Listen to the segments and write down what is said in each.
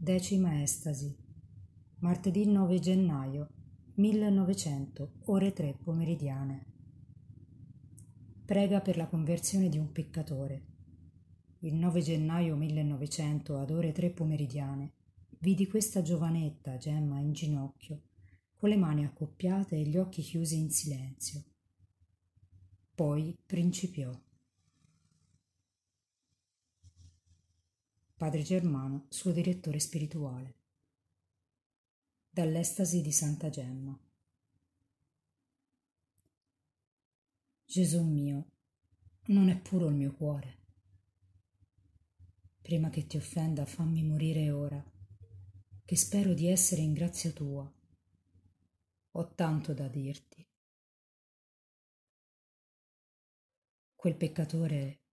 Decima estasi. Martedì 9 gennaio 1900, ore 3 pomeridiane. Prega per la conversione di un peccatore. Il 9 gennaio 1900, ad ore 3 pomeridiane, vidi questa giovanetta, Gemma, in ginocchio, con le mani accoppiate e gli occhi chiusi in silenzio. Poi principiò. Padre Germano, suo direttore spirituale. Dall'estasi di Santa Gemma. Gesù mio, non è puro il mio cuore. Prima che ti offenda, fammi morire ora, che spero di essere in grazia tua. Ho tanto da dirti. Quel peccatore...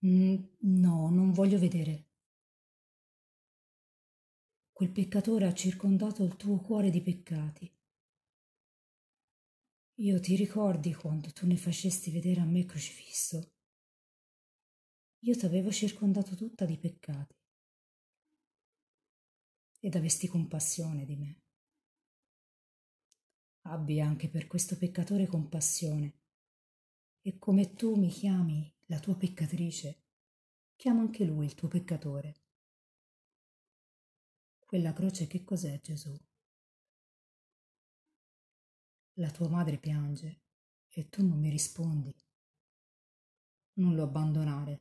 No, non voglio vedere. Quel peccatore ha circondato il tuo cuore di peccati. Io ti ricordi quando tu ne facesti vedere a me crocifisso? Io t'avevo circondato tutta di peccati ed avesti compassione di me. Abbi anche per questo peccatore compassione e come tu mi chiami la tua peccatrice, chiama anche lui il tuo peccatore. Quella croce che cos'è, Gesù? La tua madre piange e tu non mi rispondi. Non lo abbandonare.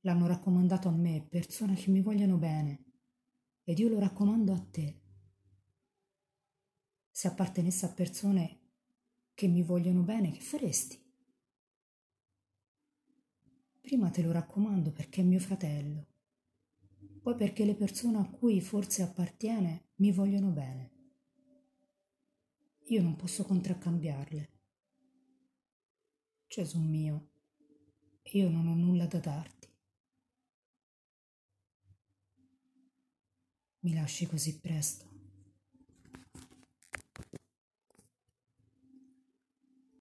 L'hanno raccomandato a me persone che mi vogliono bene ed io lo raccomando a te. Se appartenesse a persone che mi vogliono bene, che faresti? Prima te lo raccomando perché è mio fratello, poi perché le persone a cui forse appartiene mi vogliono bene. Io non posso contraccambiarle. Gesù mio, io non ho nulla da darti. Mi lasci così presto?